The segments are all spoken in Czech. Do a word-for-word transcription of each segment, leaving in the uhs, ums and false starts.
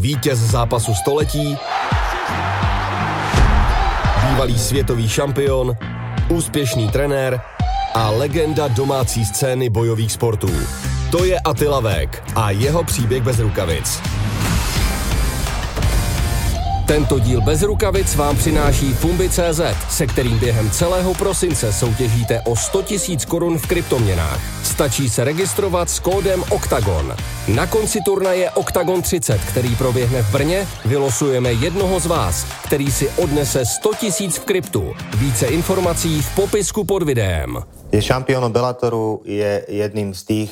vítěz zápasu století, bývalý světový šampion, úspěšný trenér a legenda domácí scény bojových sportů. To je Attila Végh a jeho příběh bez rukavic. Tento díl bez rukavic vám přináší Pumbi tečka cé zet, se kterým během celého prosince soutěžíte o sto tisíc korun v kryptoměnách. Stačí se registrovat s kódem OKTAGON. Na konci turnaje OKTAGON třicet, který proběhne v Brně, vylosujeme jednoho z vás, který si odnese sto tisíc v kryptu. Více informací v popisku pod videem. Je šampión Bellatoru, je jedným z tých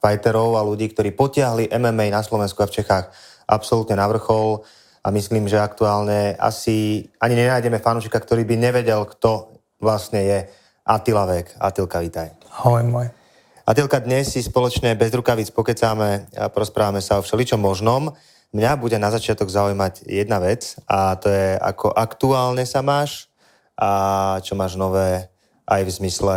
fighterov a ľudí, ktorí potiahli em em á na Slovensku a v Čechách absolútne na vrchol. A myslím, že aktuálne asi ani nenájdeme fanúšika, ktorý by nevedel, kto vlastne je Attila Végh. Attilka, vítaj. Ahoj, môj. Attilka, dnes si spoločne bez rukavic pokecáme a porozprávame sa o všeličom možnom. Mňa bude na začiatok zaujímať jedna vec a to je, ako aktuálne sa máš a čo máš nové aj v zmysle...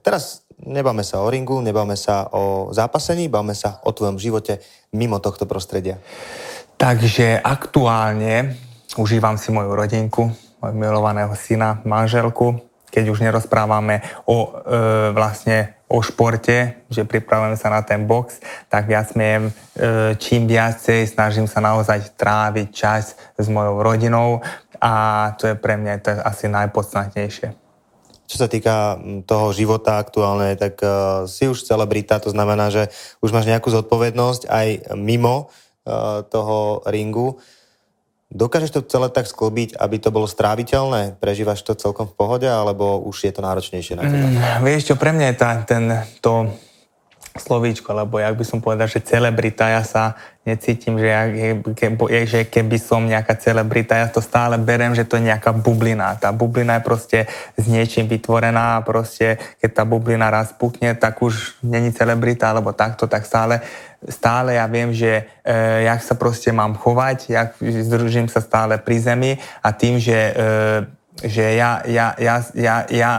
Teraz nebáme sa o ringu, nebáme sa o zápasení, báme sa o tvojom živote mimo tohto prostredia. Takže aktuálne užívam si moju rodinku, mojho milovaného syna, manželku. Keď už nerozprávame o, e, vlastne o športe, že pripravujem sa na ten box, tak viac smiem, e, čím viacej snažím sa naozaj tráviť čas s mojou rodinou a to je pre mňa to je asi najpodstatnejšie. Čo sa týka toho života aktuálne, tak uh, si už celebrita, to znamená, že už máš nejakú zodpovednosť aj mimo uh, toho ringu. Dokážeš to celé tak skĺbiť, aby to bolo stráviteľné? Prežívaš to celkom v pohode, alebo už je to náročnejšie na teba? Mm, vieš čo, pre mňa je tá, ten, to slovíčko, lebo jak by som povedal, že celebrita, ja sa necítim, že, ja, ke, že keby som nejaká celebrita, ja to stále berem, že to je nejaká bublina. Tá bublina je proste s niečím vytvorená a proste, keď tá bublina raz pukne, tak už není celebrita, alebo takto, tak stále, stále ja viem, že e, jak sa proste mám chovať, jak združím sa stále pri zemi a tým, že, e, že ja, ja, ja, ja, ja...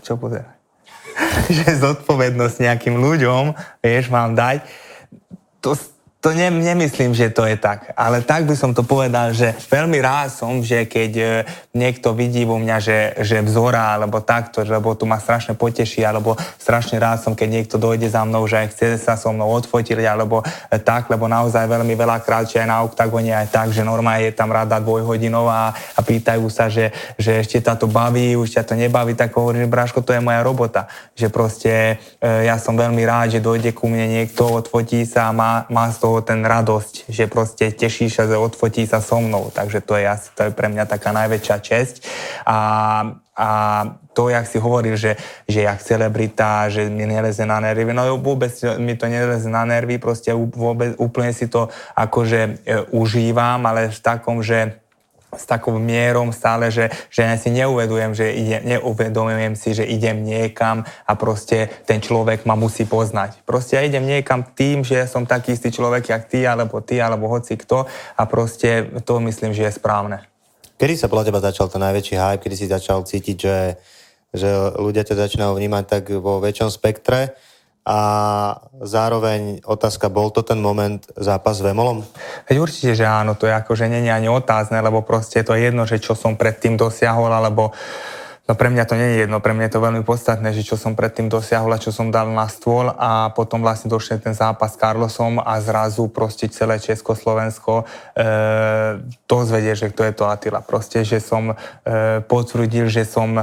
Čo pozerám? Že zodpovednosť nejakým ľuďom, vieš, mám dať, to, to ne, nemyslím, že to je tak. Ale tak by som to povedal, že veľmi rád som, že keď niekto vidí vo mňa, že, že vzora, alebo takto, lebo tu ma strašne poteší, alebo strašne rád som, keď niekto dojde za mnou, že chce sa so mnou odfotiť, alebo tak, lebo naozaj veľmi veľakrát, či aj na oktagóne, aj tak, že normálne je tam rada dvojhodinová a pýtajú sa, že, že ešte tá to baví, už ťa to nebaví, tak hovorím, bráško, to je moja robota. Že proste ja som veľmi rád, že dojde ku mne niekto, odfotí sa a má, má z toho ten radosť, že proste teší sa, že odfotí sa so mnou, takže to je, asi, to je pre mňa taká najväčšia česť a, a to, jak si hovoril, že, že jak celebrita, že mi neleze na nervy, no vôbec mi to neleze na nervy, proste vôbec, úplne si to akože e, užívam, ale v takom, že s takou mierou stále, že, že ja si neuvedujem, že ide, neuvedomujem si, že idem niekam a proste ten človek ma musí poznať. Proste ja idem niekam tým, že som taký istý človek, jak ty, alebo ty, alebo hoci kto a proste to myslím, že je správne. Kedy sa podľa teba začal ten najväčší hype? Kedy si začal cítiť, že, že ľudia to začínajú vnímať tak vo väčšom spektre? A zároveň otázka, bol to ten moment zápas s Vémolom? Veď určite, že áno, to je akože nie je ani otázne, lebo proste to je jedno, že čo som predtým dosiahol, alebo no pre mňa to nie je jedno, pre mňa je to veľmi podstatné, že čo som predtým dosiahol a čo som dal na stôl a potom vlastne došiel ten zápas s Karlosom a zrazu proste celé Československo e, dozvedie, že kto je to Attila. Proste, že som e, potvrdil, že som e,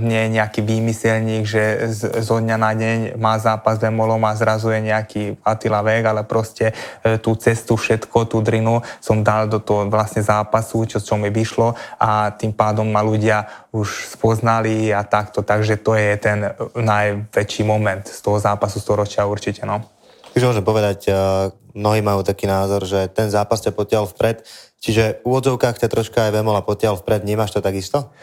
nie nejaký výmyselník, že z, zo dňa na deň má zápas s Vémolom a zrazu je nejaký Attila Végh, ale proste e, tú cestu, všetko, tú drinu som dal do toho vlastne zápasu, čo, čo mi vyšlo a tým pádom ma ľudia už spôsobili poznali a takto, takže to je ten najväčší moment z toho zápasu storočia určite, no. Takže môžem povedať, mnohí majú taký názor, že ten zápas ťa potiaľ vpred, čiže v úvodzovkách ťa troška aj Vémola potiaľ vpred, vnímaš to takisto?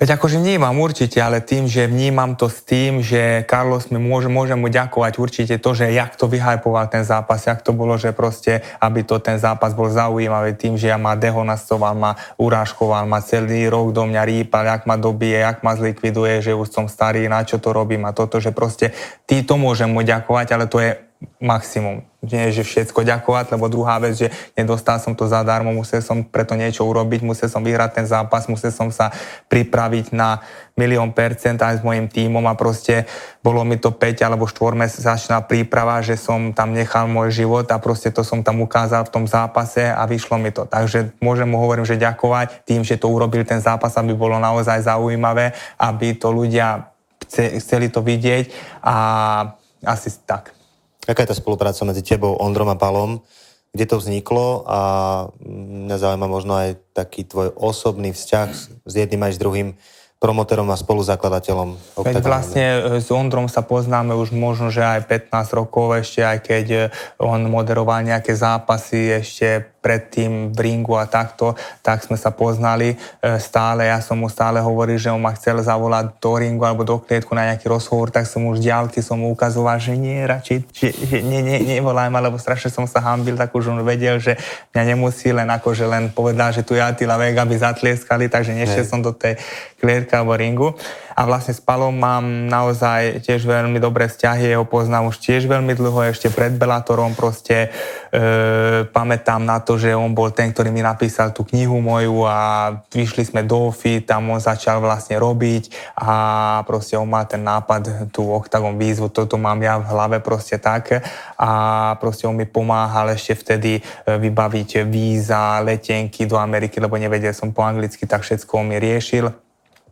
Veď akože vnímam určite, ale tým, že vnímam to s tým, že Karlos mi môže, môže mu ďakovať určite to, že jak to vyhypoval ten zápas, jak to bolo, že proste, aby to ten zápas bol zaujímavý tým, že ja ma dehonastoval, ma urážkoval, ma celý rok do mňa rýpal, jak ma dobije, jak ma zlikviduje, že už som starý, na čo to robím a toto, že proste ty to môžem mu ďakovať, ale to je maximum. nie, že všetko ďakovať, lebo druhá vec, že nedostal som to zadarmo, musel som preto niečo urobiť, musel som vyhrať ten zápas, musel som sa pripraviť na milión percent aj s mojím tímom a proste bolo mi to päť alebo štyri mesačná príprava, že som tam nechal môj život a proste to som tam ukázal v tom zápase a vyšlo mi to. Takže môžem mu hovorím, že ďakovať tým, že to urobili ten zápas, aby bolo naozaj zaujímavé, aby to ľudia chceli to vidieť a asi tak. Jaká je tá spolupráca medzi tebou, Ondrom a Palom? Kde to vzniklo? A mňa zaujíma možno aj taký tvoj osobný vzťah s jedným aj s druhým promotérom a spoluzakladateľom OKTAGONu. Veď vlastne s Ondrom sa poznáme už možno, že aj pätnásť rokov, ešte aj keď on moderoval nejaké zápasy ešte predtým v ringu a takto, tak sme sa poznali stále. Ja som mu stále hovoril, že on ma chcel zavolať do ringu alebo do klietku na nejaký rozhovor, tak som už diaľky som mu ukazoval, že nie, radšej, že, že nie, nie, nevolaj ma, lebo strašne som sa hanbil, tak už on vedel, že mňa nemusí, len akože len povedal, že tu je Attila Végh, aby zatlieskali, takže nešiel som do tej klietky alebo ringu. A vlastne s Palom mám naozaj tiež veľmi dobré vzťahy, jeho poznám už tiež veľmi dlho, ešte pred Bellatorom proste e, pamätám na to, že on bol ten, ktorý mi napísal tú knihu moju a vyšli sme do O F I, tam on začal vlastne robiť a proste on má ten nápad, tú OKTAGON výzvu, toto mám ja v hlave proste tak a proste on mi pomáhal ešte vtedy vybaviť víza, letenky do Ameriky, lebo nevedel som po anglicky, tak všetko on mi riešil.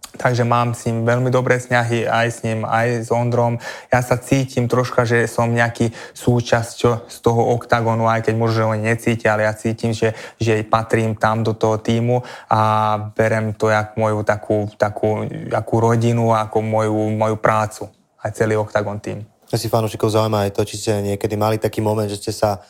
Takže mám s ním veľmi dobré vzťahy, aj s ním, aj s Ondrom. Ja sa cítim troška, že som nejaký súčasť z toho OKTAGONu, aj keď možno ho necíti, ale ja cítim, že, že patrím tam do toho týmu a berem to jak moju takú, takú, takú rodinu, ako moju, moju prácu, aj celý OKTAGON tým. Asi fanúšikov zaujíma aj to, či ste niekedy mali taký moment, že ste sa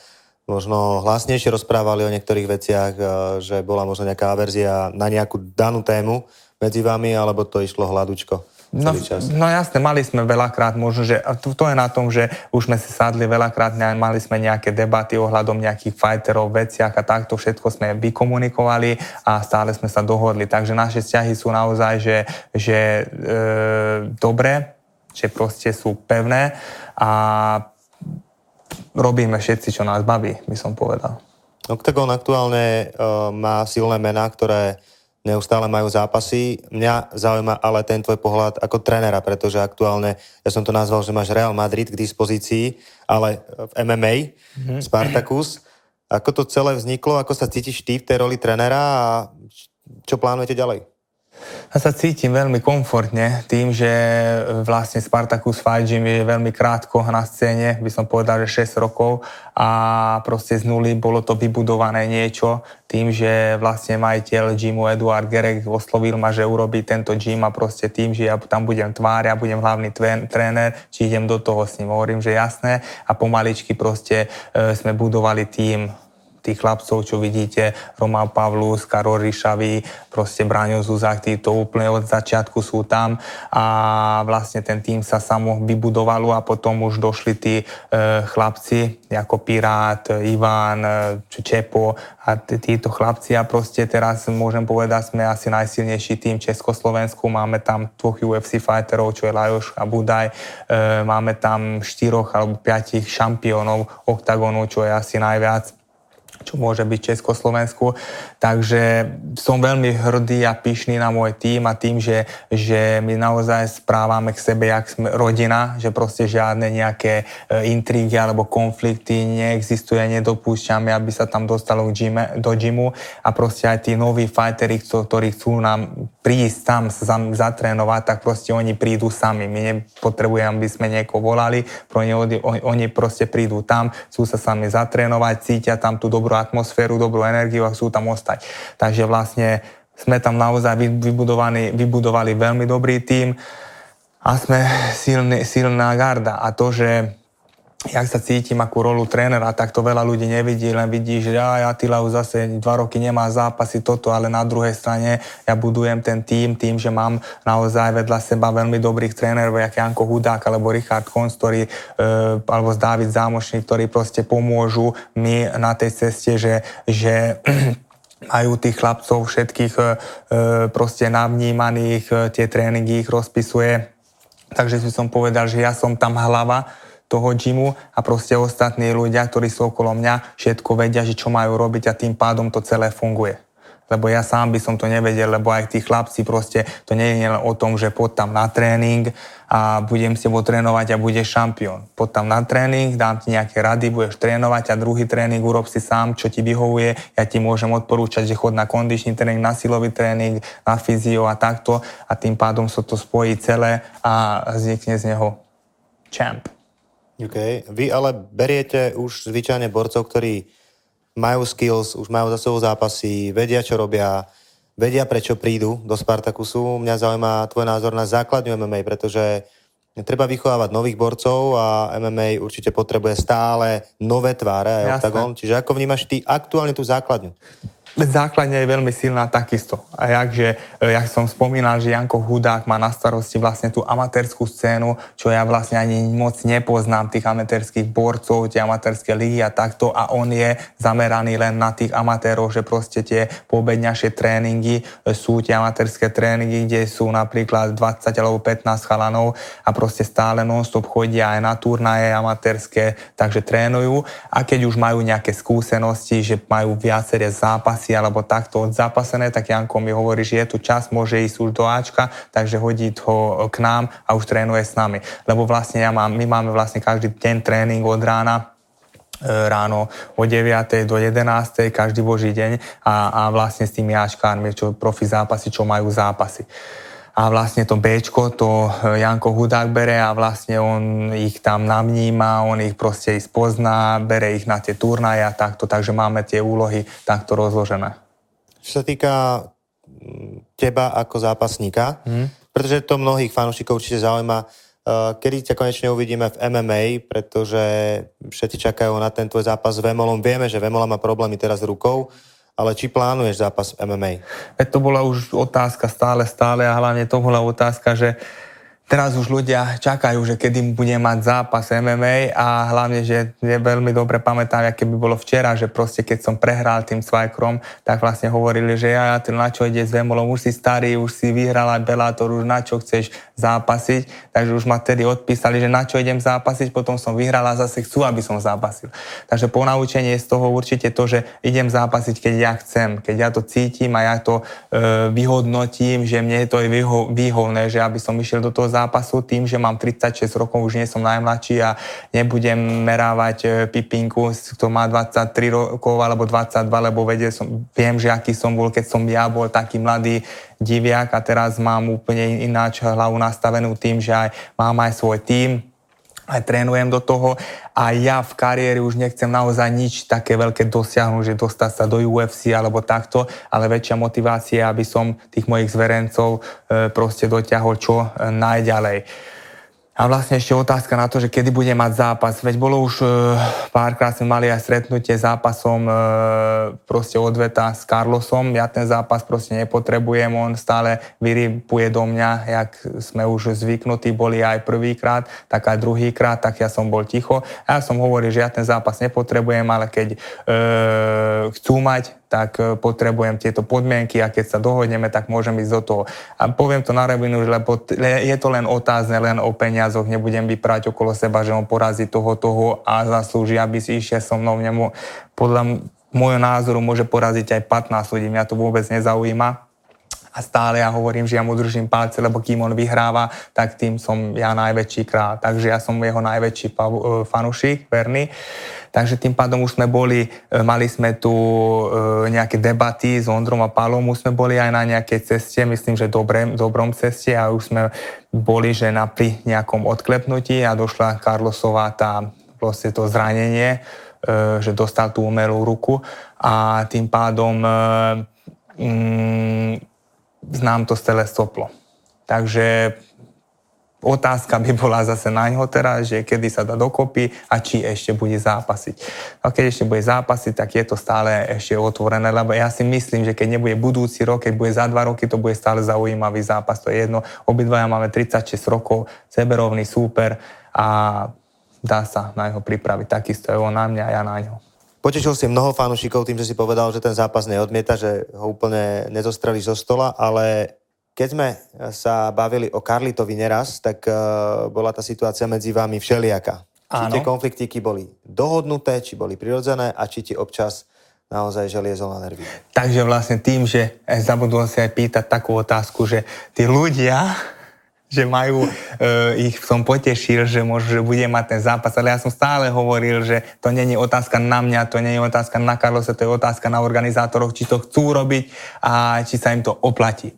možno hlasnejšie rozprávali o niektorých veciach, že bola možno nejaká averzia na nejakú danú tému medzi vami, alebo to išlo hladučko celý čas? No, no jasne, mali sme veľakrát možno, že to, to je na tom, že už sme si sadli veľakrát, mali sme nejaké debaty ohľadom nejakých fighterov, veciach a takto všetko sme vykomunikovali a stále sme sa dohodli. Takže naše vzťahy sú naozaj, že, že e, dobré, že proste sú pevné a robíme všetci, čo nás baví, by som povedal. OKTAGON aktuálne e, má silné mená, ktoré neustále majú zápasy. Mňa zaujíma ale ten tvoj pohľad ako trénera, pretože aktuálne, ja som to nazval, že máš Real Madrid k dispozícii, ale v em em á, mm-hmm. Spartacus. Ako to celé vzniklo? Ako sa cítiš ty v tej roli trénera a čo plánujete ďalej? Ja sa cítim veľmi komfortne tým, že vlastne Spartacus Fight Gym je veľmi krátko na scéne, by som povedal, že šesť rokov a proste z nuly bolo to vybudované niečo tým, že vlastne majiteľ gymu Eduard Gerek oslovil ma, že urobí tento gym a proste tým, že ja tam budem tvár, ja budem hlavný tréner, či idem do toho s ním. Hovorím, že jasné a pomaličky proste e, sme budovali tým tých chlapcov, čo vidíte, Román Pavlus, Karol Ríšavý, proste Bráňo Zuzák, títo úplne od začiatku sú tam a vlastne ten tým sa samo vybudovalo a potom už došli tí e, chlapci, ako Pirát, Iván, Čepo a títo chlapci a proste teraz môžem povedať, sme asi najsilnejší tým Československu, máme tam dvoch U F C fighterov, čo je Lajoš a Budaj, e, máme tam štyroch alebo piatich šampiónov OKTAGONu, čo je asi najviac, čo môže byť v Československu. Takže som veľmi hrdý a pyšný na môj tím a tým, že, že my naozaj správame k sebe jak rodina, že proste žiadne nejaké intrigy alebo konflikty neexistuje, nedopúšťame, aby sa tam dostalo k gyme, do gymu a proste aj tí noví fighteri, ktorí chcú nám prísť tam zatrénovať, tak proste oni prídu sami. My nepotrebujeme, aby sme niekoho volali, oni proste prídu tam, chcú sa sami zatrénovať, cítia tam tú dobrú atmosféru, dobrú energiu a chcú tam ostať. Takže vlastne sme tam naozaj vybudovali, vybudovali veľmi dobrý tím a sme silný, silná garda. A to, že jak sa cítim akú rolu trénera, tak to veľa ľudí nevidí, len vidí, že aj Attila už zase dva roky nemá zápasy toto, ale na druhej strane ja budujem ten tím, tým, že mám naozaj vedľa seba veľmi dobrých trénerov, jak Janko Hudák, alebo Richard Konstory, alebo Dávid Zámočný, ktorí proste pomôžu mi na tej ceste, že, že majú tých chlapcov všetkých proste navnímaných, tie tréningy ich rozpisuje. Takže som povedal, že ja som tam hlava toho gymu a proste ostatní ľudia, ktorí sú okolo mňa, všetko vedia, že čo majú robiť a tým pádom to celé funguje. Lebo ja sám by som to nevedel, lebo aj tí chlapci proste, to nie je len o tom, že poď tam na tréning a budem s tebou trénovať a budeš šampión. Poď tam na tréning, dám ti nejaké rady, budeš trénovať a druhý tréning urob si sám, čo ti vyhovuje. Ja ti môžem odporúčať, že chod na kondičný tréning, na silový tréning, na fyzio a takto a tým pádom sa to spojí celé a vznikne z neho champ. OK. Vy ale beriete už zvyčajne borcov, ktorí majú skills, už majú za sebou zápasy, vedia, čo robia, vedia, prečo prídu do Spartacusu. Mňa zaujíma tvoj názor na základňu em em á, pretože treba vychovávať nových borcov a em em á určite potrebuje stále nové tváre aj OKTAGON. Čiže ako vnímaš ty aktuálne tú základňu? Základňa je veľmi silná takisto. A jakže, jak som spomínal, že Janko Hudák má na starosti vlastne tú amatérskú scénu, čo ja vlastne ani moc nepoznám, tých amatérských borcov, tie amatérske ligy a takto. A on je zameraný len na tých amatérov, že proste tie poobedňajšie tréningy sú tie amatérske tréningy, kde sú napríklad dvadsať alebo pätnásť chalanov a proste stále non-stop chodia aj na turnaje amatérske, takže trénujú. A keď už majú nejaké skúsenosti, že majú viaceré zápasy, alebo takto odzápasené, tak Janko mi hovorí, že je tu čas, môže ísť už do Ačka, takže hodí ho k nám a už trénuje s nami. Lebo vlastne ja mám, my máme vlastne každý deň tréning od rána, ráno od deviatej do jedenástej, každý boží deň a, a vlastne s tými Ačkármi, čo profi zápasy, čo majú zápasy. A vlastne to Bčko, to Janko Hudák bere a vlastne on ich tam namníma, on ich proste spozná, bere ich na tie turnaje a takto, takže máme tie úlohy takto rozložené. Čo sa týka teba ako zápasníka, hmm? pretože to mnohých fanúšikov určite zaujíma, kedy ťa konečne uvidíme v em em á, pretože všetci čakajú na ten tvoj zápas s Vémolom. Vieme, že Vémola má problémy teraz s rukou, ale či plánuješ zápas v em em á? To bola už otázka stále, stále a hlavne to bola otázka, že teraz už ľudia čakajú, že kedy budem mať zápas em em á a hlavne, že je veľmi dobre pamätám, aké by bolo včera, že proste keď som prehral tým Svajkrom, tak vlastne hovorili, že ja, ja ten na čo ide s Vémolom, už si starý, už si vyhral aj Bellator, už na čo chceš zápasiť, takže už ma tedy odpísali, že na čo idem zápasiť, potom som vyhral a zase chcú, aby som zápasil. Takže ponaučenie z toho určite to, že idem zápasiť, keď ja chcem, keď ja to cítim a ja to e, vyhodnotím, že mne to je výho- výhovné, že aby som išiel do toho zápasu tým, že mám tridsaťšesť rokov, už nie som najmladší a nebudem merávať pipinku, kto má dvadsaťtri rokov alebo dvadsaťdva, lebo vedel som, viem, že aký som bol, keď som ja bol taký mladý diviak a teraz mám úplne ináč hlavu nastavenú tým, že aj mám aj svoj tím, aj trénujem do toho a ja v kariére už nechcem naozaj nič také veľké dosiahnuť, že dostať sa do ú ef cé alebo takto, ale väčšia motivácia, aby som tých mojich zverencov proste dotiahol čo najďalej. A vlastne ešte otázka na to, že kedy bude mať zápas. Veď bolo už párkrát sme mali aj stretnutie zápasom proste odveta s Karlosom. Ja ten zápas proste nepotrebujem, on stále vyripuje do mňa, jak sme už zvyknutí, boli aj prvýkrát, tak aj druhýkrát, tak ja som bol ticho. A ja som hovoril, že ja ten zápas nepotrebujem, ale keď e, chcú mať, tak potrebujem tieto podmienky a keď sa dohodneme, tak môžem ísť do toho. A poviem to na rovinu, lebo je to len otázne, len o peniazoch, nebudem vyprať okolo seba, že on porazí toho, toho a zaslúži, aby si išiel so mnou. Nemu, podľa môjho názoru môže poraziť aj pätnásť ľudí, mňa to vôbec nezaujíma. A stále ja hovorím, že ja mu držím palce, lebo kým on vyhráva, tak tým som ja najväčší král. Takže ja som jeho najväčší fanušik, verný. Takže tým pádom už sme boli, mali sme tu nejaké debaty s Ondrom a Palom, už sme boli aj na nejakej ceste, myslím, že dobrém, dobrom ceste a už sme boli, že na pri nejakom odklepnutí a došla Karlosová tá proste to zranenie, že dostal tú umelú ruku a tým pádom mm, znám to celé stoplo. Takže otázka by bola zase na ňo teraz, že kedy sa dá dokopy a či ešte bude zápasiť. A keď ešte bude zápasiť, tak je to stále ešte otvorené, lebo ja si myslím, že keď nebude budúci rok, keď bude za dva roky, to bude stále zaujímavý zápas. To je jedno. Obidvaja máme tridsaťšesť rokov, seberovný súper a dá sa na ňo pripraviť. Takisto je on na mňa a ja na ňo. Potešil si mnoho fanúšikov tým, že si povedal, že ten zápas neodmieta, že ho úplne nezostrelíš zo stola, ale keď sme sa bavili o Karlitovi neraz, tak uh, bola tá situácia medzi vami všelijaká. Áno. Či tie konfliktíky boli dohodnuté, či boli prirodzené a či ti občas naozaj želiezol na nervy. Takže vlastne tým, že zabudol si aj pýtať takú otázku, že tí ľudia, že majú, e, ich som potešil, že možno, že bude mať ten zápas, ale ja som stále hovoril, že to nie je otázka na mňa, to nie je otázka na Karlose, to je otázka na organizátorov, či to chcú robiť a či sa im to oplatí.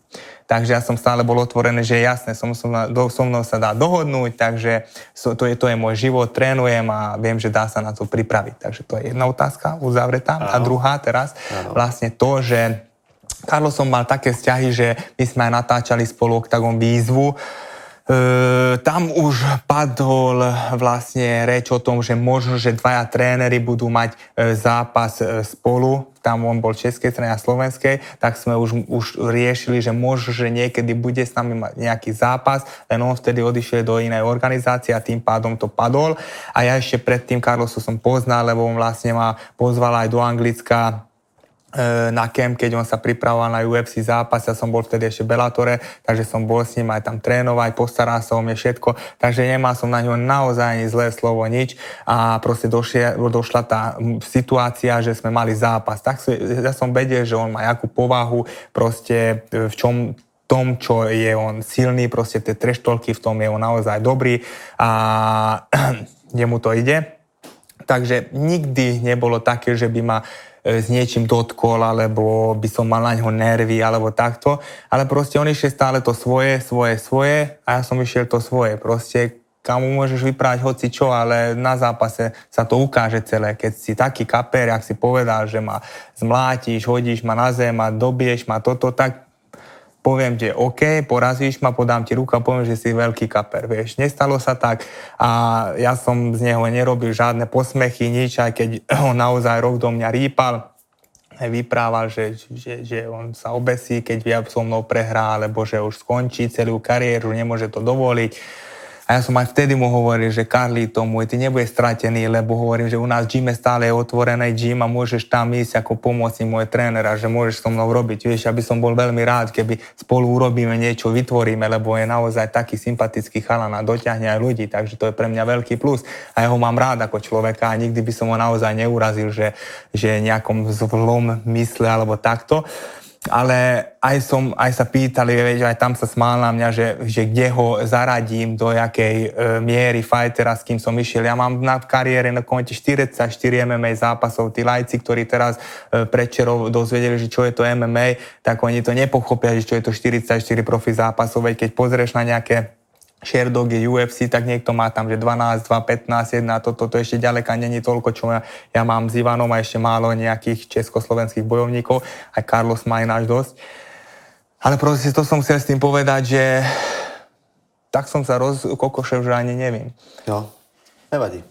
Takže ja som stále bol otvorený, že jasné, som, som, so mnou sa dá dohodnúť, takže so, to, je, to je môj život, trénujem a viem, že dá sa na to pripraviť. Takže to je jedna otázka, uzavretá. Aho. A druhá teraz, Aho. vlastne to, že Karlosom mal také vzťahy, že my sme aj natáčali spolu OKTAGON výzvu. E, tam už padol vlastne reč o tom, že možno, že dvaja tréneri budú mať e, zápas e, spolu. Tam on bol českej strany a slovenskej, tak sme už, už riešili, že možno, že niekedy bude s nami mať nejaký zápas, len on vtedy odišiel do inej organizácie a tým pádom to padol. A ja ešte predtým Karlosu som poznal, lebo on vlastne ma pozval aj do Anglicka na kemp, keď on sa pripravoval na ú ef cé zápas, ja som bol vtedy ešte v Bellatore, takže som bol s ním aj tam trénovať, postaral sa o mne všetko, takže nemal som na ňo naozaj ani zlé slovo, nič a proste došia, došla tá situácia, že sme mali zápas. Tak ja som vedel, že on má jakú povahu, proste v čom tom, čo je on silný, proste tie treštolky, v tom je on naozaj dobrý a jemu to ide. Takže nikdy nebolo také, že by ma s niečím dotkol, alebo by som mal na ňo nervy, alebo takto. Ale proste on išiel stále to svoje, svoje, svoje a ja som išiel to svoje. Proste kamu môžeš vyprávať hoci čo, ale na zápase sa to ukáže celé. Keď si taký kapér, jak si povedal, že ma zmlátiš, hodíš ma na zem a dobiješ ma toto, tak poviem ti, OK, porazíš ma, podám ti ruku a poviem, že si veľký kaper, vieš. Nestalo sa tak a ja som z neho nerobil žiadne posmechy, nič, aj keď on naozaj rok do mňa rýpal, vyprával, že, že, že on sa obesí, keď ja so mnou prehrá, alebo že už skončí celú kariéru, nemôže to dovoliť. A ja som aj vtedy mu hovoril, že Karli, to môj, ty nebudeš stratený, lebo hovorím, že u nás v gyme stále je otvorený gym a môžeš tam ísť ako pomocný môj tréner a že môžeš so mnou robiť. Vieš, aby som bol veľmi rád, keby spolu urobíme niečo, vytvoríme, lebo je naozaj taký sympatický chalan a dotiahne aj ľudí, takže to je pre mňa veľký plus. A ja ho mám rád ako človeka a nikdy by som ho naozaj neurazil, že, že nejakom zlom mysle alebo takto. Ale aj som, aj sa pýtali, vieš, aj tam sa smál na mňa, že, že kde ho zaradím, do jakej e, miery fightera, s kým som išiel. Ja mám na kariére na konte štyridsaťštyri em em á zápasov. Tí lajci, ktorí teraz e, predčerov dozvedeli, že čo je to em em á, tak oni to nepochopia, že čo je to štyridsaťštyri profi zápasov. Veď keď pozrieš na nejaké Sharedogy, ú ef cé, tak niekto má tam, že dvanásť, dva, pätnásť, jeden, toto, to ešte ďaleka není toľko, čo ja, ja mám s Ivanom a ešte málo nejakých československých bojovníkov, aj Karlos má ináč dosť. Ale proste to som chcel s tým povedať, že tak som sa rozkokošel, že ani neviem. No, nevadí.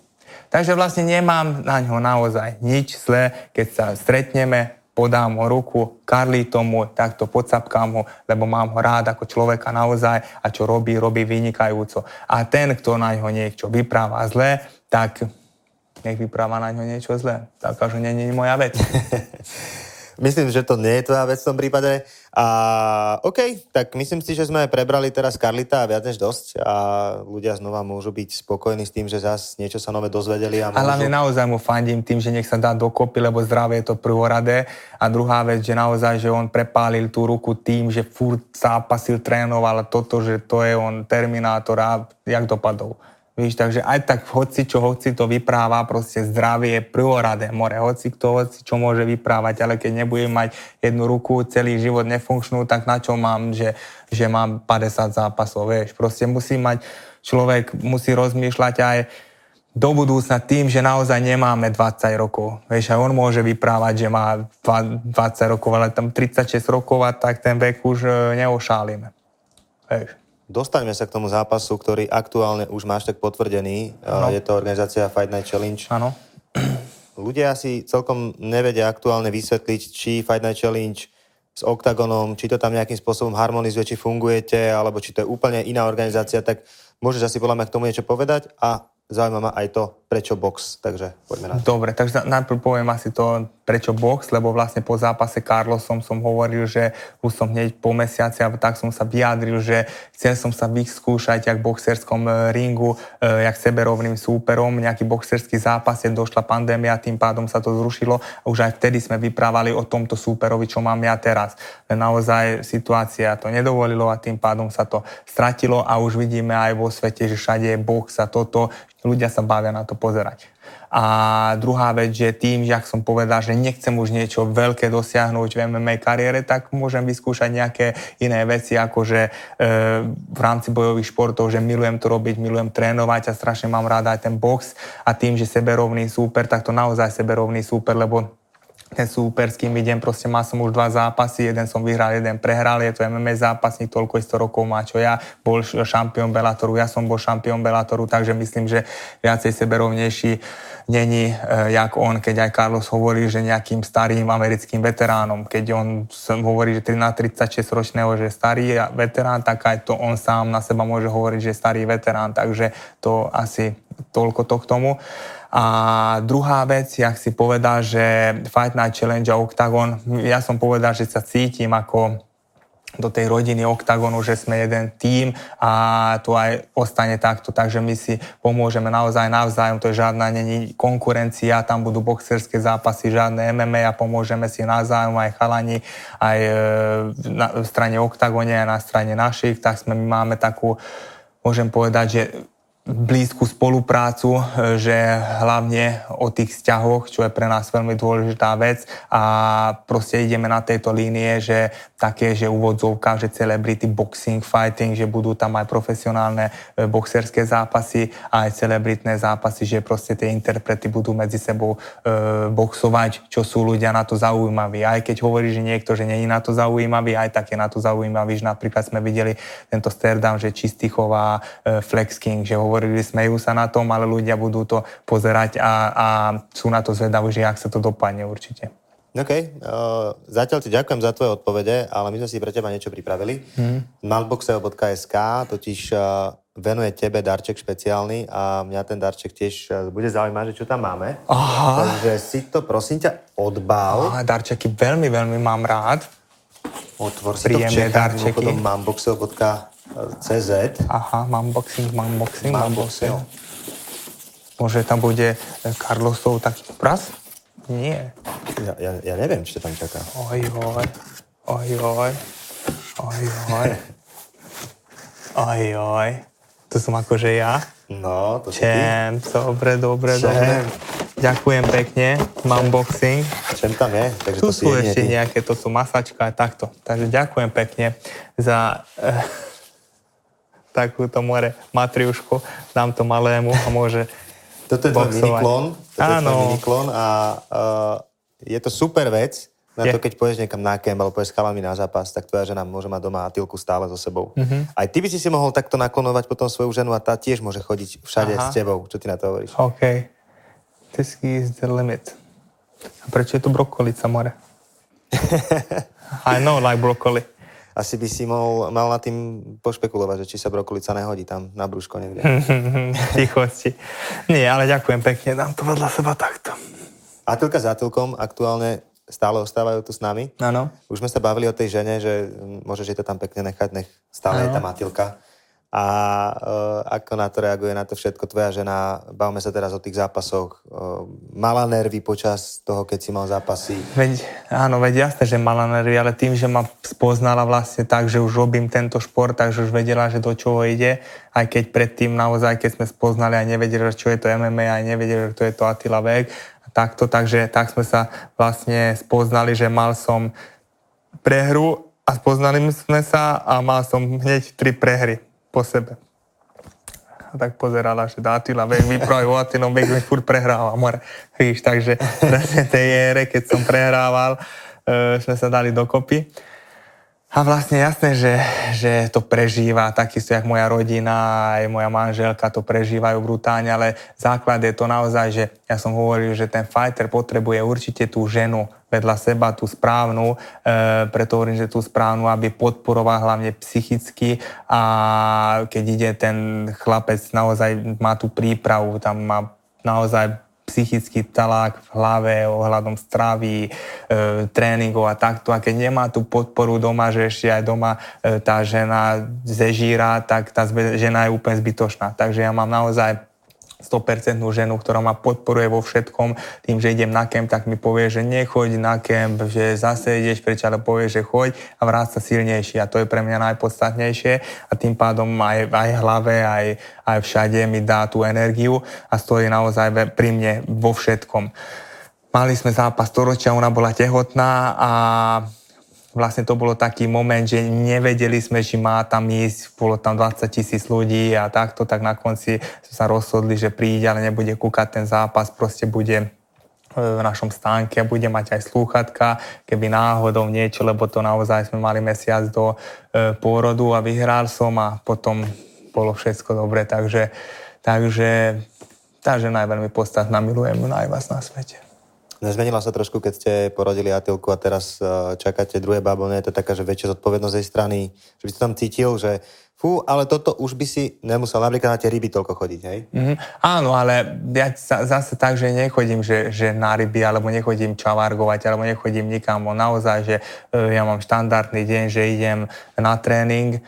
Takže vlastne nemám na ňo naozaj nič zlé, keď sa stretneme, podám mu ruku, Karli tomu, takto podsapkám ho, lebo mám ho rád ako človeka naozaj a čo robí, robí vynikajúco. A ten, kto na ňo niečo vypráva zle, tak nech vypráva na ňo niečo zle. Tak až nie je moja vec. Myslím, že to nie je tvoja vec v tom prípade. A OK, tak myslím si, že sme prebrali teraz Karlita viac než dosť a ľudia znova môžu byť spokojní s tým, že zás niečo sa nové dozvedeli. A môžu... Ale naozaj mu fandím tým, že nech sa dá dokopy, lebo zdravie je to prvoradé. A druhá vec, že naozaj, že on prepálil tú ruku tým, že furt zápasil, trénoval toto, že to je on terminátor a jak dopadol. Víš, takže aj tak hoci čo, hoci to vypráva, proste zdravie je prvoradé, more, hoci kto, hoci čo môže vyprávať, ale keď nebudem mať jednu ruku, celý život nefunkčnú, tak na čo mám, že, že mám päťdesiat zápasov, vieš, proste musí mať, človek musí rozmýšľať aj do budúcna tým, že naozaj nemáme dvadsať rokov, vieš, aj on môže vyprávať, že má dvadsať rokov, ale tam tridsaťšesť rokov a tak ten vek už neošálime, vieš. Dostaňme sa k tomu zápasu, ktorý aktuálne už máš tak potvrdený. Ano. Je to organizácia Fight Night Challenge. Áno. Ľudia si celkom nevedia aktuálne vysvetliť, či Fight Night Challenge s Oktagonom, či to tam nejakým spôsobom harmonizuje, či fungujete, alebo či to je úplne iná organizácia, tak môžeš asi podľa mňa k tomu niečo povedať a zaujíma ma aj to, prečo box. Takže poďme na to. Dobre, takže najprv poviem asi to prečo box, lebo vlastne po zápase Karlosom som hovoril, že už som hneď po mesiaci, alebo tak som sa vyjadril, že chcel som sa vyskúšať jak v boxerskom ringu, jak seberovným súperom, nejaký boxerský zápas, keď došla pandémia, tým pádom sa to zrušilo a už aj vtedy sme vyprávali o tomto súperovi, čo mám ja teraz. Naozaj situácia to nedovolilo a tým pádom sa to stratilo a už vidíme aj vo svete, že všade je box a toto, ľudia sa bavia na to pozerať. A druhá vec, že tým, že som povedal, že nechcem už niečo veľké dosiahnuť v em em á kariére, tak môžem vyskúšať nejaké iné veci, ako že e, v rámci bojových športov, že milujem to robiť, milujem trénovať a strašne mám rád aj ten box a tým, že seberovný súper, tak to naozaj seberovný súper, lebo ten súper, s kým idem, proste má som už dva zápasy, jeden som vyhral, jeden prehral, je to em em á zápasník, toľko isto rokov má, čo ja, bol šampión Bellatoru, ja som bol šampión Bellatoru, takže myslím, že viacej seberovnejší není, jak on, keď aj Karlos hovorí, že nejakým starým americkým veteránom, keď on hovorí, že tridsaťšesť ročného, že starý veterán, tak aj to on sám na seba môže hovoriť, že starý veterán, takže to asi toľko to k tomu. A druhá vec, jak si povedal, že Fight Night Challenge a OKTAGON, ja som povedal, že sa cítim ako do tej rodiny OKTAGONu, že sme jeden tím a to aj ostane takto, takže my si pomôžeme naozaj navzájom, to je žiadna není konkurencia, tam budú boxerské zápasy, žiadne em em á a pomôžeme si navzájom aj chalani, aj na strane OKTAGONu a na strane našich, tak sme, my máme takú, môžem povedať, že blízku spoluprácu, že hlavne o tých vzťahoch, čo je pre nás veľmi dôležitá vec a proste ideme na tejto línie, že také, že úvodzovka, že celebrity boxing, fighting, že budú tam aj profesionálne boxerské zápasy a aj celebritné zápasy, že proste tie interprety budú medzi sebou boxovať, čo sú ľudia na to zaujímaví. Aj keď hovorí, že niekto, že nie je na to zaujímavý, aj tak je na to zaujímavý, že napríklad sme videli tento sterdam, že Čistýchov a Flexking, že hovorí hovorili, smejú sa na tom, ale ľudia budú to pozerať a, a sú na to zvedaví, že jak sa to dopadne určite. OK. Uh, zatiaľ ti ďakujem za tvoje odpovede, ale my sme si pre teba niečo pripravili. Hmm. Malkboxeho bodka es ká totiž uh, venuje tebe darček špeciálny a mňa ten darček tiež uh, bude zaujímať, že čo tam máme. Aha. Takže si to prosím ťa odbal. Aha, darčeky veľmi, veľmi mám rád. Otvor si príjemné to v Čechách, mimochodom malkboxeho bodka es ká cé zet. Aha, mám boxing, mám boxing, mám boxing. Môže tam bude Karlosov taký pras? Nie. Ja, ja, ja neviem, čo tam čaká. Ojoj, ojoj, ojoj, ojoj. To som akože ja? No, to si ty. Čem, dobre, dobre, dobre. Ďakujem pekne, mám boxing. Čem tam je? Takže tu to sú ešte ty. Nejaké, to sú masačka a takto. Takže ďakujem pekne za e, takúto more matriušku. Dám to malému a môže toto je tvoj miniklón. Áno. Je miniklón a e, je to super vec. Na to, keď pôjdeš niekam na kemp, alebo pôjdeš s chalami na zápas, tak tvoja žena môže mať doma Atilku stále so sebou. Mm-hmm. Aj ty by si si mohol takto naklonovať potom svoju ženu a tá tiež môže chodiť všade aha. S tebou. Čo ty na to hovoríš? OK. This is the limit. A prečo je to brokolica, more? I know, like broccoli. Asi by si mal, mal na tým pošpekulovať, že či sa brokolica nehodí tam na brúško niekde. Tichosti. Nie, ale ďakujem pekne. Dám to vedľa seba takto. Atilka za Atilkom aktuálne stále ostávajú tu s nami. Áno. Už sme sa bavili o tej žene, že môžeš jej to tam pekne nechať, nech stále ano. Je tá Matilka. A e, ako na to reaguje na to všetko tvoja žena? Bavme sa teraz o tých zápasoch. E, mala nervy počas toho, keď si mal zápasy? Veď, áno, veď jasné, že mala nervy, ale tým, že ma spoznala vlastne tak, že už robím tento šport, takže už vedela, že do čoho ide. Aj keď predtým naozaj, keď sme spoznali a nevedeli, čo je to em em á, aj nevedeli, že to je to Attila Végh, takto, takže tak sme sa vlastne spoznali, že mal som prehru a spoznali sme sa a mal som hneď tri prehry po sebe. A tak pozerala, že Attila Végh vyprávajú o Attilom Végh, že furt prehráva, more. Víš, takže presne tej ére, keď som prehrával, e, sme sa dali dokopy. A vlastne jasné, že, že to prežíva, takisto jak moja rodina, aj moja manželka to prežívajú brutálne, ale základ je to naozaj, že ja som hovoril, že ten fighter potrebuje určite tú ženu vedľa seba, tú správnu, e, preto hovorím, že tú správnu, aby podporoval hlavne psychicky a keď ide ten chlapec, naozaj má tú prípravu, tam má naozaj psychický talák v hlave ohľadom stravy, e, tréningov a takto. A keď nemá tú podporu doma, že ešte aj doma e, tá žena zežíra, tak tá žena je úplne zbytočná. Takže ja mám naozaj sto percent ženu, ktorá ma podporuje vo všetkom. Tým, že idem na kemp, tak mi povie, že nechoď na kemp, že zase ideš preč, ale povie, že choď a vráť sa silnejší. A to je pre mňa najpodstatnejšie. A tým pádom aj, aj hlave, aj, aj všade mi dá tú energiu a stojí naozaj pri mne vo všetkom. Mali sme zápas storočia, ona bola tehotná a vlastne to bolo taký moment, že nevedeli sme, či má tam ísť, bolo tam dvadsať tisíc ľudí a takto, tak na konci sme sa rozhodli, že príde, ale nebude kúkať ten zápas, proste bude v našom stánke, bude mať aj slúchatka, keby náhodou niečo, lebo to naozaj sme mali mesiac do pôrodu a vyhral som a potom bolo všetko dobre, takže, takže tá žena je veľmi podstatná, milujem ju najviac na svete. Nezmenila sa trošku, keď ste porodili Atilku a teraz čakáte druhé bábo, nie je to taká, že väčšia zodpovednosť jej strany, že by si tam cítil, že fú, ale toto už by si nemusel napríklad na tie ryby toľko chodiť, hej? Mm-hmm. Áno, ale ja zase tak, že nechodím že, že na ryby, alebo nechodím čavárgovať, alebo nechodím nikam. Naozaj, že ja mám štandardný deň, že idem na tréning,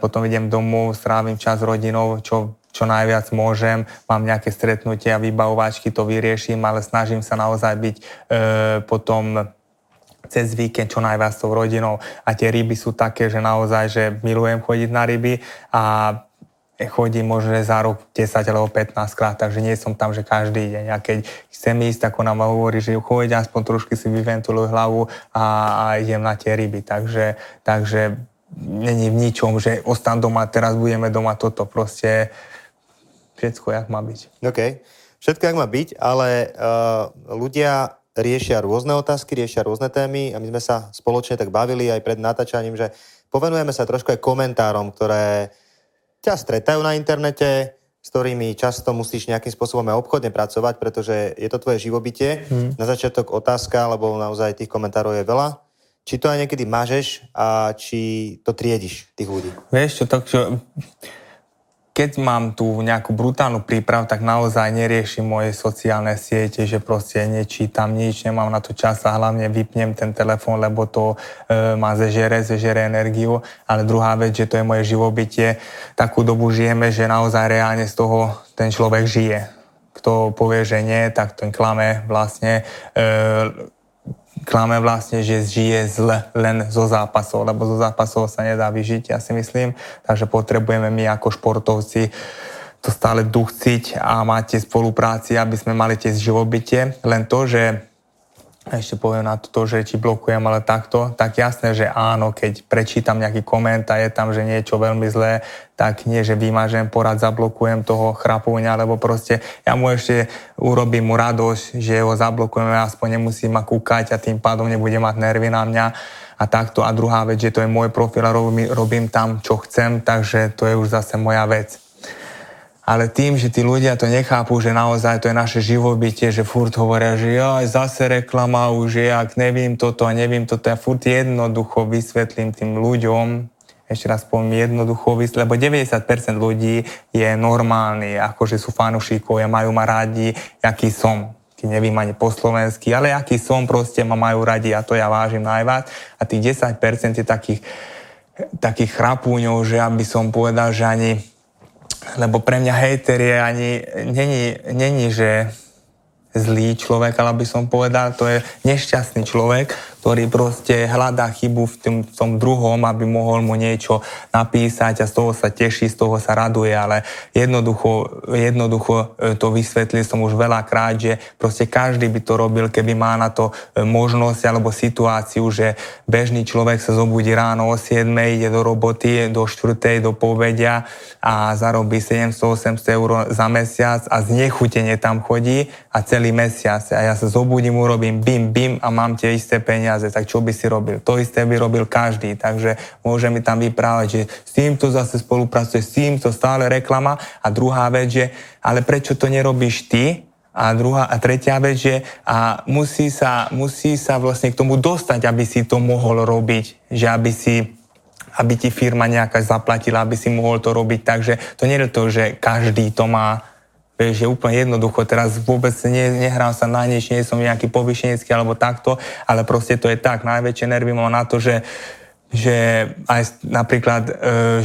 potom idem domov, strávim čas s rodinou, čo čo najviac môžem, mám nejaké stretnutia, vybavovačky, to vyrieším, ale snažím sa naozaj byť e, potom cez víkend čo najviac s tou rodinou. A tie ryby sú také, že naozaj, že milujem chodiť na ryby a chodím možno za rok desať alebo pätnásť krát, takže nie som tam, že každý deň. A keď chcem ísť, tak ona ma hovorí, že choď, aspoň trošku si vyventuluj hlavu a, a idem na tie ryby. Takže, takže není v ničom, že ostan doma, teraz budeme doma toto, proste všetko, jak má byť. OK. Všetko, jak má byť, ale uh, ľudia riešia rôzne otázky, riešia rôzne témy a my sme sa spoločne tak bavili aj pred natáčaním, že povenujeme sa trošku aj komentárom, ktoré ťa stretajú na internete, s ktorými často musíš nejakým spôsobom aj obchodne pracovať, pretože je to tvoje živobytie. Hmm. Na začiatok otázka, lebo naozaj tých komentárov je veľa. Či to aj niekedy mažeš a či to triediš tých ľudí? Vieš čo, tak čo... Keď mám tu nejakú brutálnu prípravu, tak naozaj neriešim moje sociálne siete, že proste nečítam nič, nemám na to čas a hlavne vypnem ten telefón, lebo to e, má zežere, zežere energiu. Ale druhá vec, že to je moje živobytie. Takú dobu žijeme, že naozaj reálne z toho ten človek žije. Kto povie, že nie, tak ten klame vlastne... E, klame vlastne, že žije zle len zo zápasov, lebo zo zápasov sa nedá vyžiť, ja si myslím. Takže potrebujeme my ako športovci to stále duchciť a mať tie spolupráci, aby sme mali tie živobytie. Len to, že ešte poviem na to, že či blokujem, ale takto, tak jasné, že áno, keď prečítam nejaký koment a je tam, že niečo veľmi zlé, tak nie, že vymažem porad, zablokujem toho chrapúňa, lebo proste ja mu ešte urobím mu radosť, že ho zablokujem, aspoň nemusím ma kúkať a tým pádom nebude mať nervy na mňa a takto. A druhá vec, že to je môj profil a robím, robím tam, čo chcem, takže to je už zase moja vec. Ale tým, že tí ľudia to nechápu, že naozaj to je naše živobytie, že furt hovoria, že ja zase reklama už je, ak nevím toto a nevím toto, ja furt jednoducho vysvetlím tým ľuďom, ešte raz poviem jednoducho vysvetlím, lebo deväťdesiat percent ľudí je normálny, akože sú fanúšikovia, majú ma rádi, aký som. Nevím ani po slovensky, ale aký som, proste ma majú radi a to ja vážim najviac. A tých desať percent je takých, takých chrapúňov, že aby som povedal, že ani... Lebo pre mňa hejter je ani, není, není, že zlý človek, ale by som povedal, to je nešťastný človek, ktorý proste hľadá chybu v, tým, v tom druhom, aby mohol mu niečo napísať a z toho sa teší, z toho sa raduje, ale jednoducho, jednoducho to vysvetlil som už veľakrát, že proste každý by to robil, keby má na to možnosť alebo situáciu, že bežný človek sa zobudí ráno o siedmej, ide do roboty, do štvrtej, do povedia a zarobí sedemsto až osemsto eur za mesiac a znechutene tam chodí a celý mesiac a ja sa zobudím, urobím bim, bim a mám tie isté peniaze, tak čo by si robil? To isté by robil každý, takže môže mi tam vyprávať, že s týmto zase spolupracuje, s týmto stále reklama a druhá vec, že ale prečo to nerobíš ty? A druhá a tretia vec, že a musí sa, musí sa vlastne k tomu dostať, aby si to mohol robiť, že aby si aby ti firma nejaká zaplatila, aby si mohol to robiť, takže to nie je to, že každý to má. že úplne jednoducho, teraz vôbec ne, nehrám sa na nič, nie som nejaký povyšenecký alebo takto, ale proste to je tak. Najväčšie nervy mám na to, že, že aj napríklad,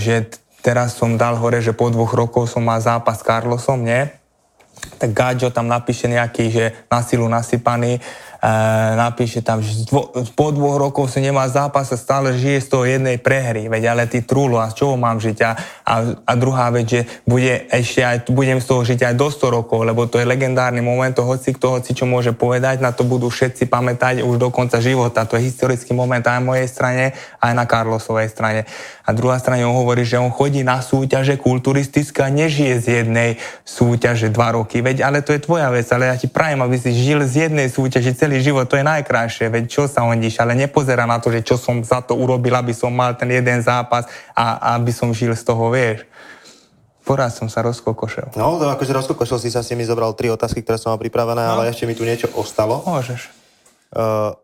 že teraz som dal hore, že po dvoch rokov som mal zápas s Karlosom, nie? Tak Gáďo tam napíše nejaký, že na silu nasypaný, e, napíše tam, že dvo, po dvoch rokov si nemá zápas a stále žije z toho jednej prehry, veď ale ty trúlo, a z čoho mám žiť? A, a, a druhá vec, že bude ešte aj, budem z toho žiť aj do sto rokov, lebo to je legendárny moment, to hoci kto hoci čo môže povedať, na to budú všetci pamätať už do konca života, to je historický moment aj na mojej strane, aj na Karlosovej strane. A druhá strane on hovorí, že on chodí na súťaže kulturistické a nežije z jednej súťaže dva roky. Veď, ale to je tvoja vec, ale ja ti prajem, aby si žil z jednej súťaže celý život, to je najkrajšie, veď čo sa hondíš, ale nepozerá na to, že čo som za to urobil, aby som mal ten jeden zápas a aby som žil z toho, vieš. Poraz som sa rozkokošel. No, to akože rozkokošel si sa, si mi zobral tri otázky, ktoré som mal pripravené, no. Ale ešte mi tu niečo ostalo. Môžeš. Uh,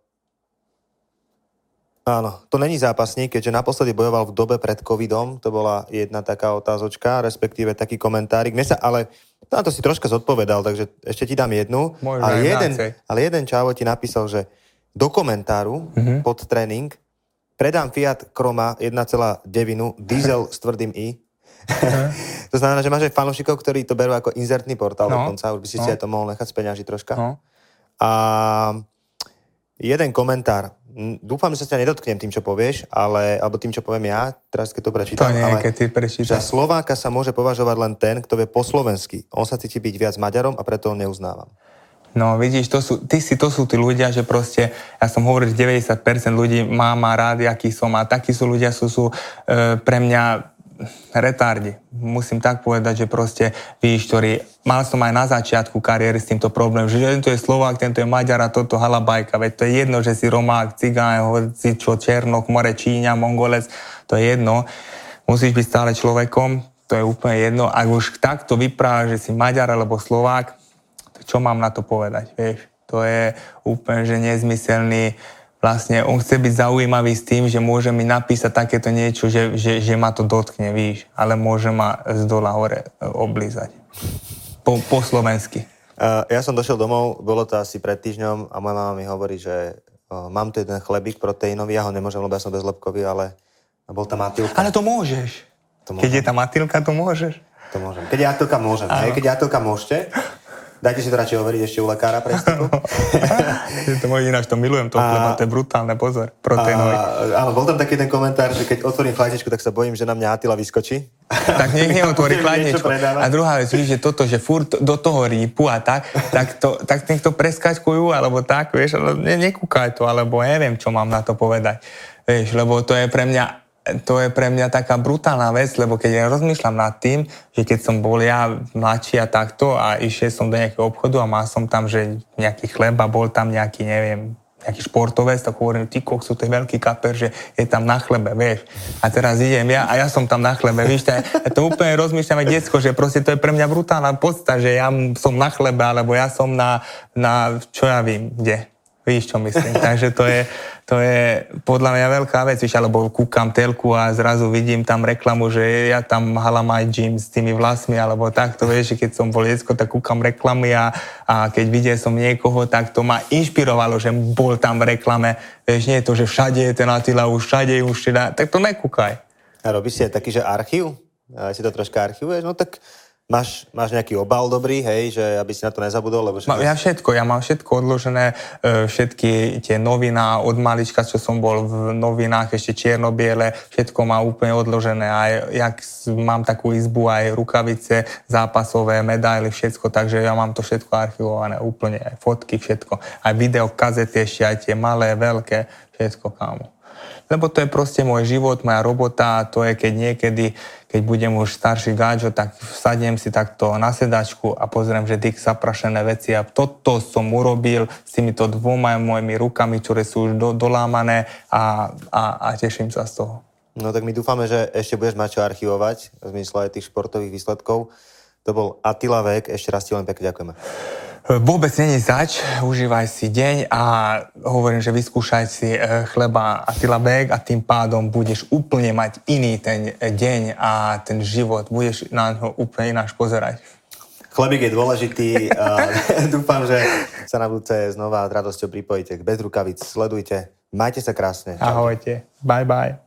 áno, to není zápasník, keďže naposledy bojoval v dobe pred covidom, to bola jedna taká otázočka, respektíve taký komentárik. Mne sa ale... No to si troška zodpovedal, takže ešte ti dám jednu. Môžem, ale, jeden, ale jeden čávo ti napísal, že do komentáru mm-hmm. pod tréning predám Fiat Croma jedna celá deväť diesel s tvrdým I. Mm-hmm. To znamená, že máš aj fanúšikov, ktorí to berú ako inzertný portál no. dokonca. Už by si no. si aj to mohol nechať speňažiť troška. No. A jeden komentár. Dúfam, že sa ťa nedotknem tým, čo povieš, ale, alebo tým, čo poviem ja, teraz keď to prečítam, to nie, ale keď ty prečítam. Za Slováka sa môže považovať len ten, kto vie po slovensky. On sa cíti byť viac Maďarom a preto ho neuznávam. No vidíš, to sú, ty si, to sú tí ľudia, že proste, ja som hovoril, že deväťdesiat percent ľudí má, má rád, aký som a takí sú ľudia, sú, sú e, pre mňa retardi. Musím tak povedať, že proste víš, ktorý, mal som aj na začiatku kariéry s týmto problém, že tento je Slovák, tento je Maďar a toto halabajka, veď to je jedno, že si Romák, Cigán, hoci čo, Černok, More, Číňa, Mongolec, to je jedno. Musíš byť stále človekom, to je úplne jedno. Ak už takto vyprávaš, že si Maďar alebo Slovák, čo mám na to povedať, vieš? To je úplne, že nezmyselný. Vlastne on chce byť zaujímavý s tým, že môže mi napísať takéto niečo, že, že, že ma to dotkne, víš, ale môže ma z dola hore oblízať. Po, po slovensky. Uh, ja som došiel domov, bolo to asi pred týždňom a moja mama mi hovorí, že uh, mám tu jeden chlebík proteínový, ja ho nemôžem, lebo ja som bezlepkový, ale bol tam Attilka. Ale to môžeš. To môžem. Keď je tam Attilka, to môžeš. To môžem. Keď je Attilka, môžem. Aj, keď je Attilka, môžete. Dajte si to radšej overiť ešte u lekára pre istotu. To môj ináč, to milujem, to chleba, to je brutálne, pozor, proteínový. Áno, bol tam taký ten komentár, že keď otvorím chladničku, tak sa bojím, že na mňa Attila vyskočí. Tak nech neotvorí chladničku. A druhá vec, víš, že toto, že furt do toho rýpu a tak, tak, to, tak nech to preskačkujú, alebo tak, vieš, ale ne, nekúkaj to, alebo neviem, čo mám na to povedať. Vieš, lebo to je pre mňa... To je pre mňa taká brutálna vec, lebo keď ja rozmýšľam nad tým, že keď som bol ja mladší a takto a išiel som do nejakého obchodu a mal som tam, že nejaký chleba, bol tam nejaký, neviem, nejaký športovec, tak hovorím, ty koksu, to je veľký kaper, že je tam na chlebe, vieš. A teraz idem ja a ja som tam na chlebe, vieš. Ja to úplne rozmýšľam aj detsko, že proste to je pre mňa brutálna podstata, že ja som na chlebe, alebo ja som na, na čo ja vím, kde. Víš, čo myslím. Takže to je, to je podľa mňa veľká vec. Víš, alebo kúkam telku a zrazu vidím tam reklamu, že ja tam halamaj gym s tými vlasmi, alebo tak. To vieš, keď som bol decko, tak kúkam reklamy a, a keď videl som niekoho, tak to ma inšpirovalo, že bol tam v reklame. Vieš, nie je to, že všade je ten Attila, už všade je už teda, tak to nekúkaj. A robíš si aj taký, že archív? A si to troška archívuješ? No tak... Máš, máš nejaký obal dobrý, hej, že aby si na to nezabudol? Lebo všetko... Ja všetko, ja mám všetko odložené, všetky tie novina od malička, čo som bol v novinách, ešte čierno-biele, všetko mám úplne odložené. Aj jak mám takú izbu, aj rukavice, zápasové, medaily, všetko, takže ja mám to všetko archivované, úplne, aj fotky, všetko. Aj video, kazety ešte, aj tie malé, veľké, všetko, kámo. Lebo to je proste môj život, moja robota, to je keď niekedy, keď budem už starší gáčo, tak vsadnem si takto na sedačku a pozriem, že tých zaprašené veci a toto som urobil s týmito dvoma mojimi rukami, ktoré sú už do, dolámané a, a, a teším sa z toho. No tak my dúfame, že ešte budeš mať čo archivovať v zmysle aj tých športových výsledkov. To bol Attila Végh, ešte raz ti len pekne ďakujeme. Vôbec není zač, užívaj si deň a hovorím, že vyskúšaj si chleba Attila Végh a tým pádom budeš úplne mať iný ten deň a ten život, budeš na ňo úplne ináč pozerať. Chlebík je dôležitý. Dúfam, že sa na budúce znova s radosťou pripojíte k Bez rukavic. Sledujte. Majte sa krásne. Ahojte. Bye, bye.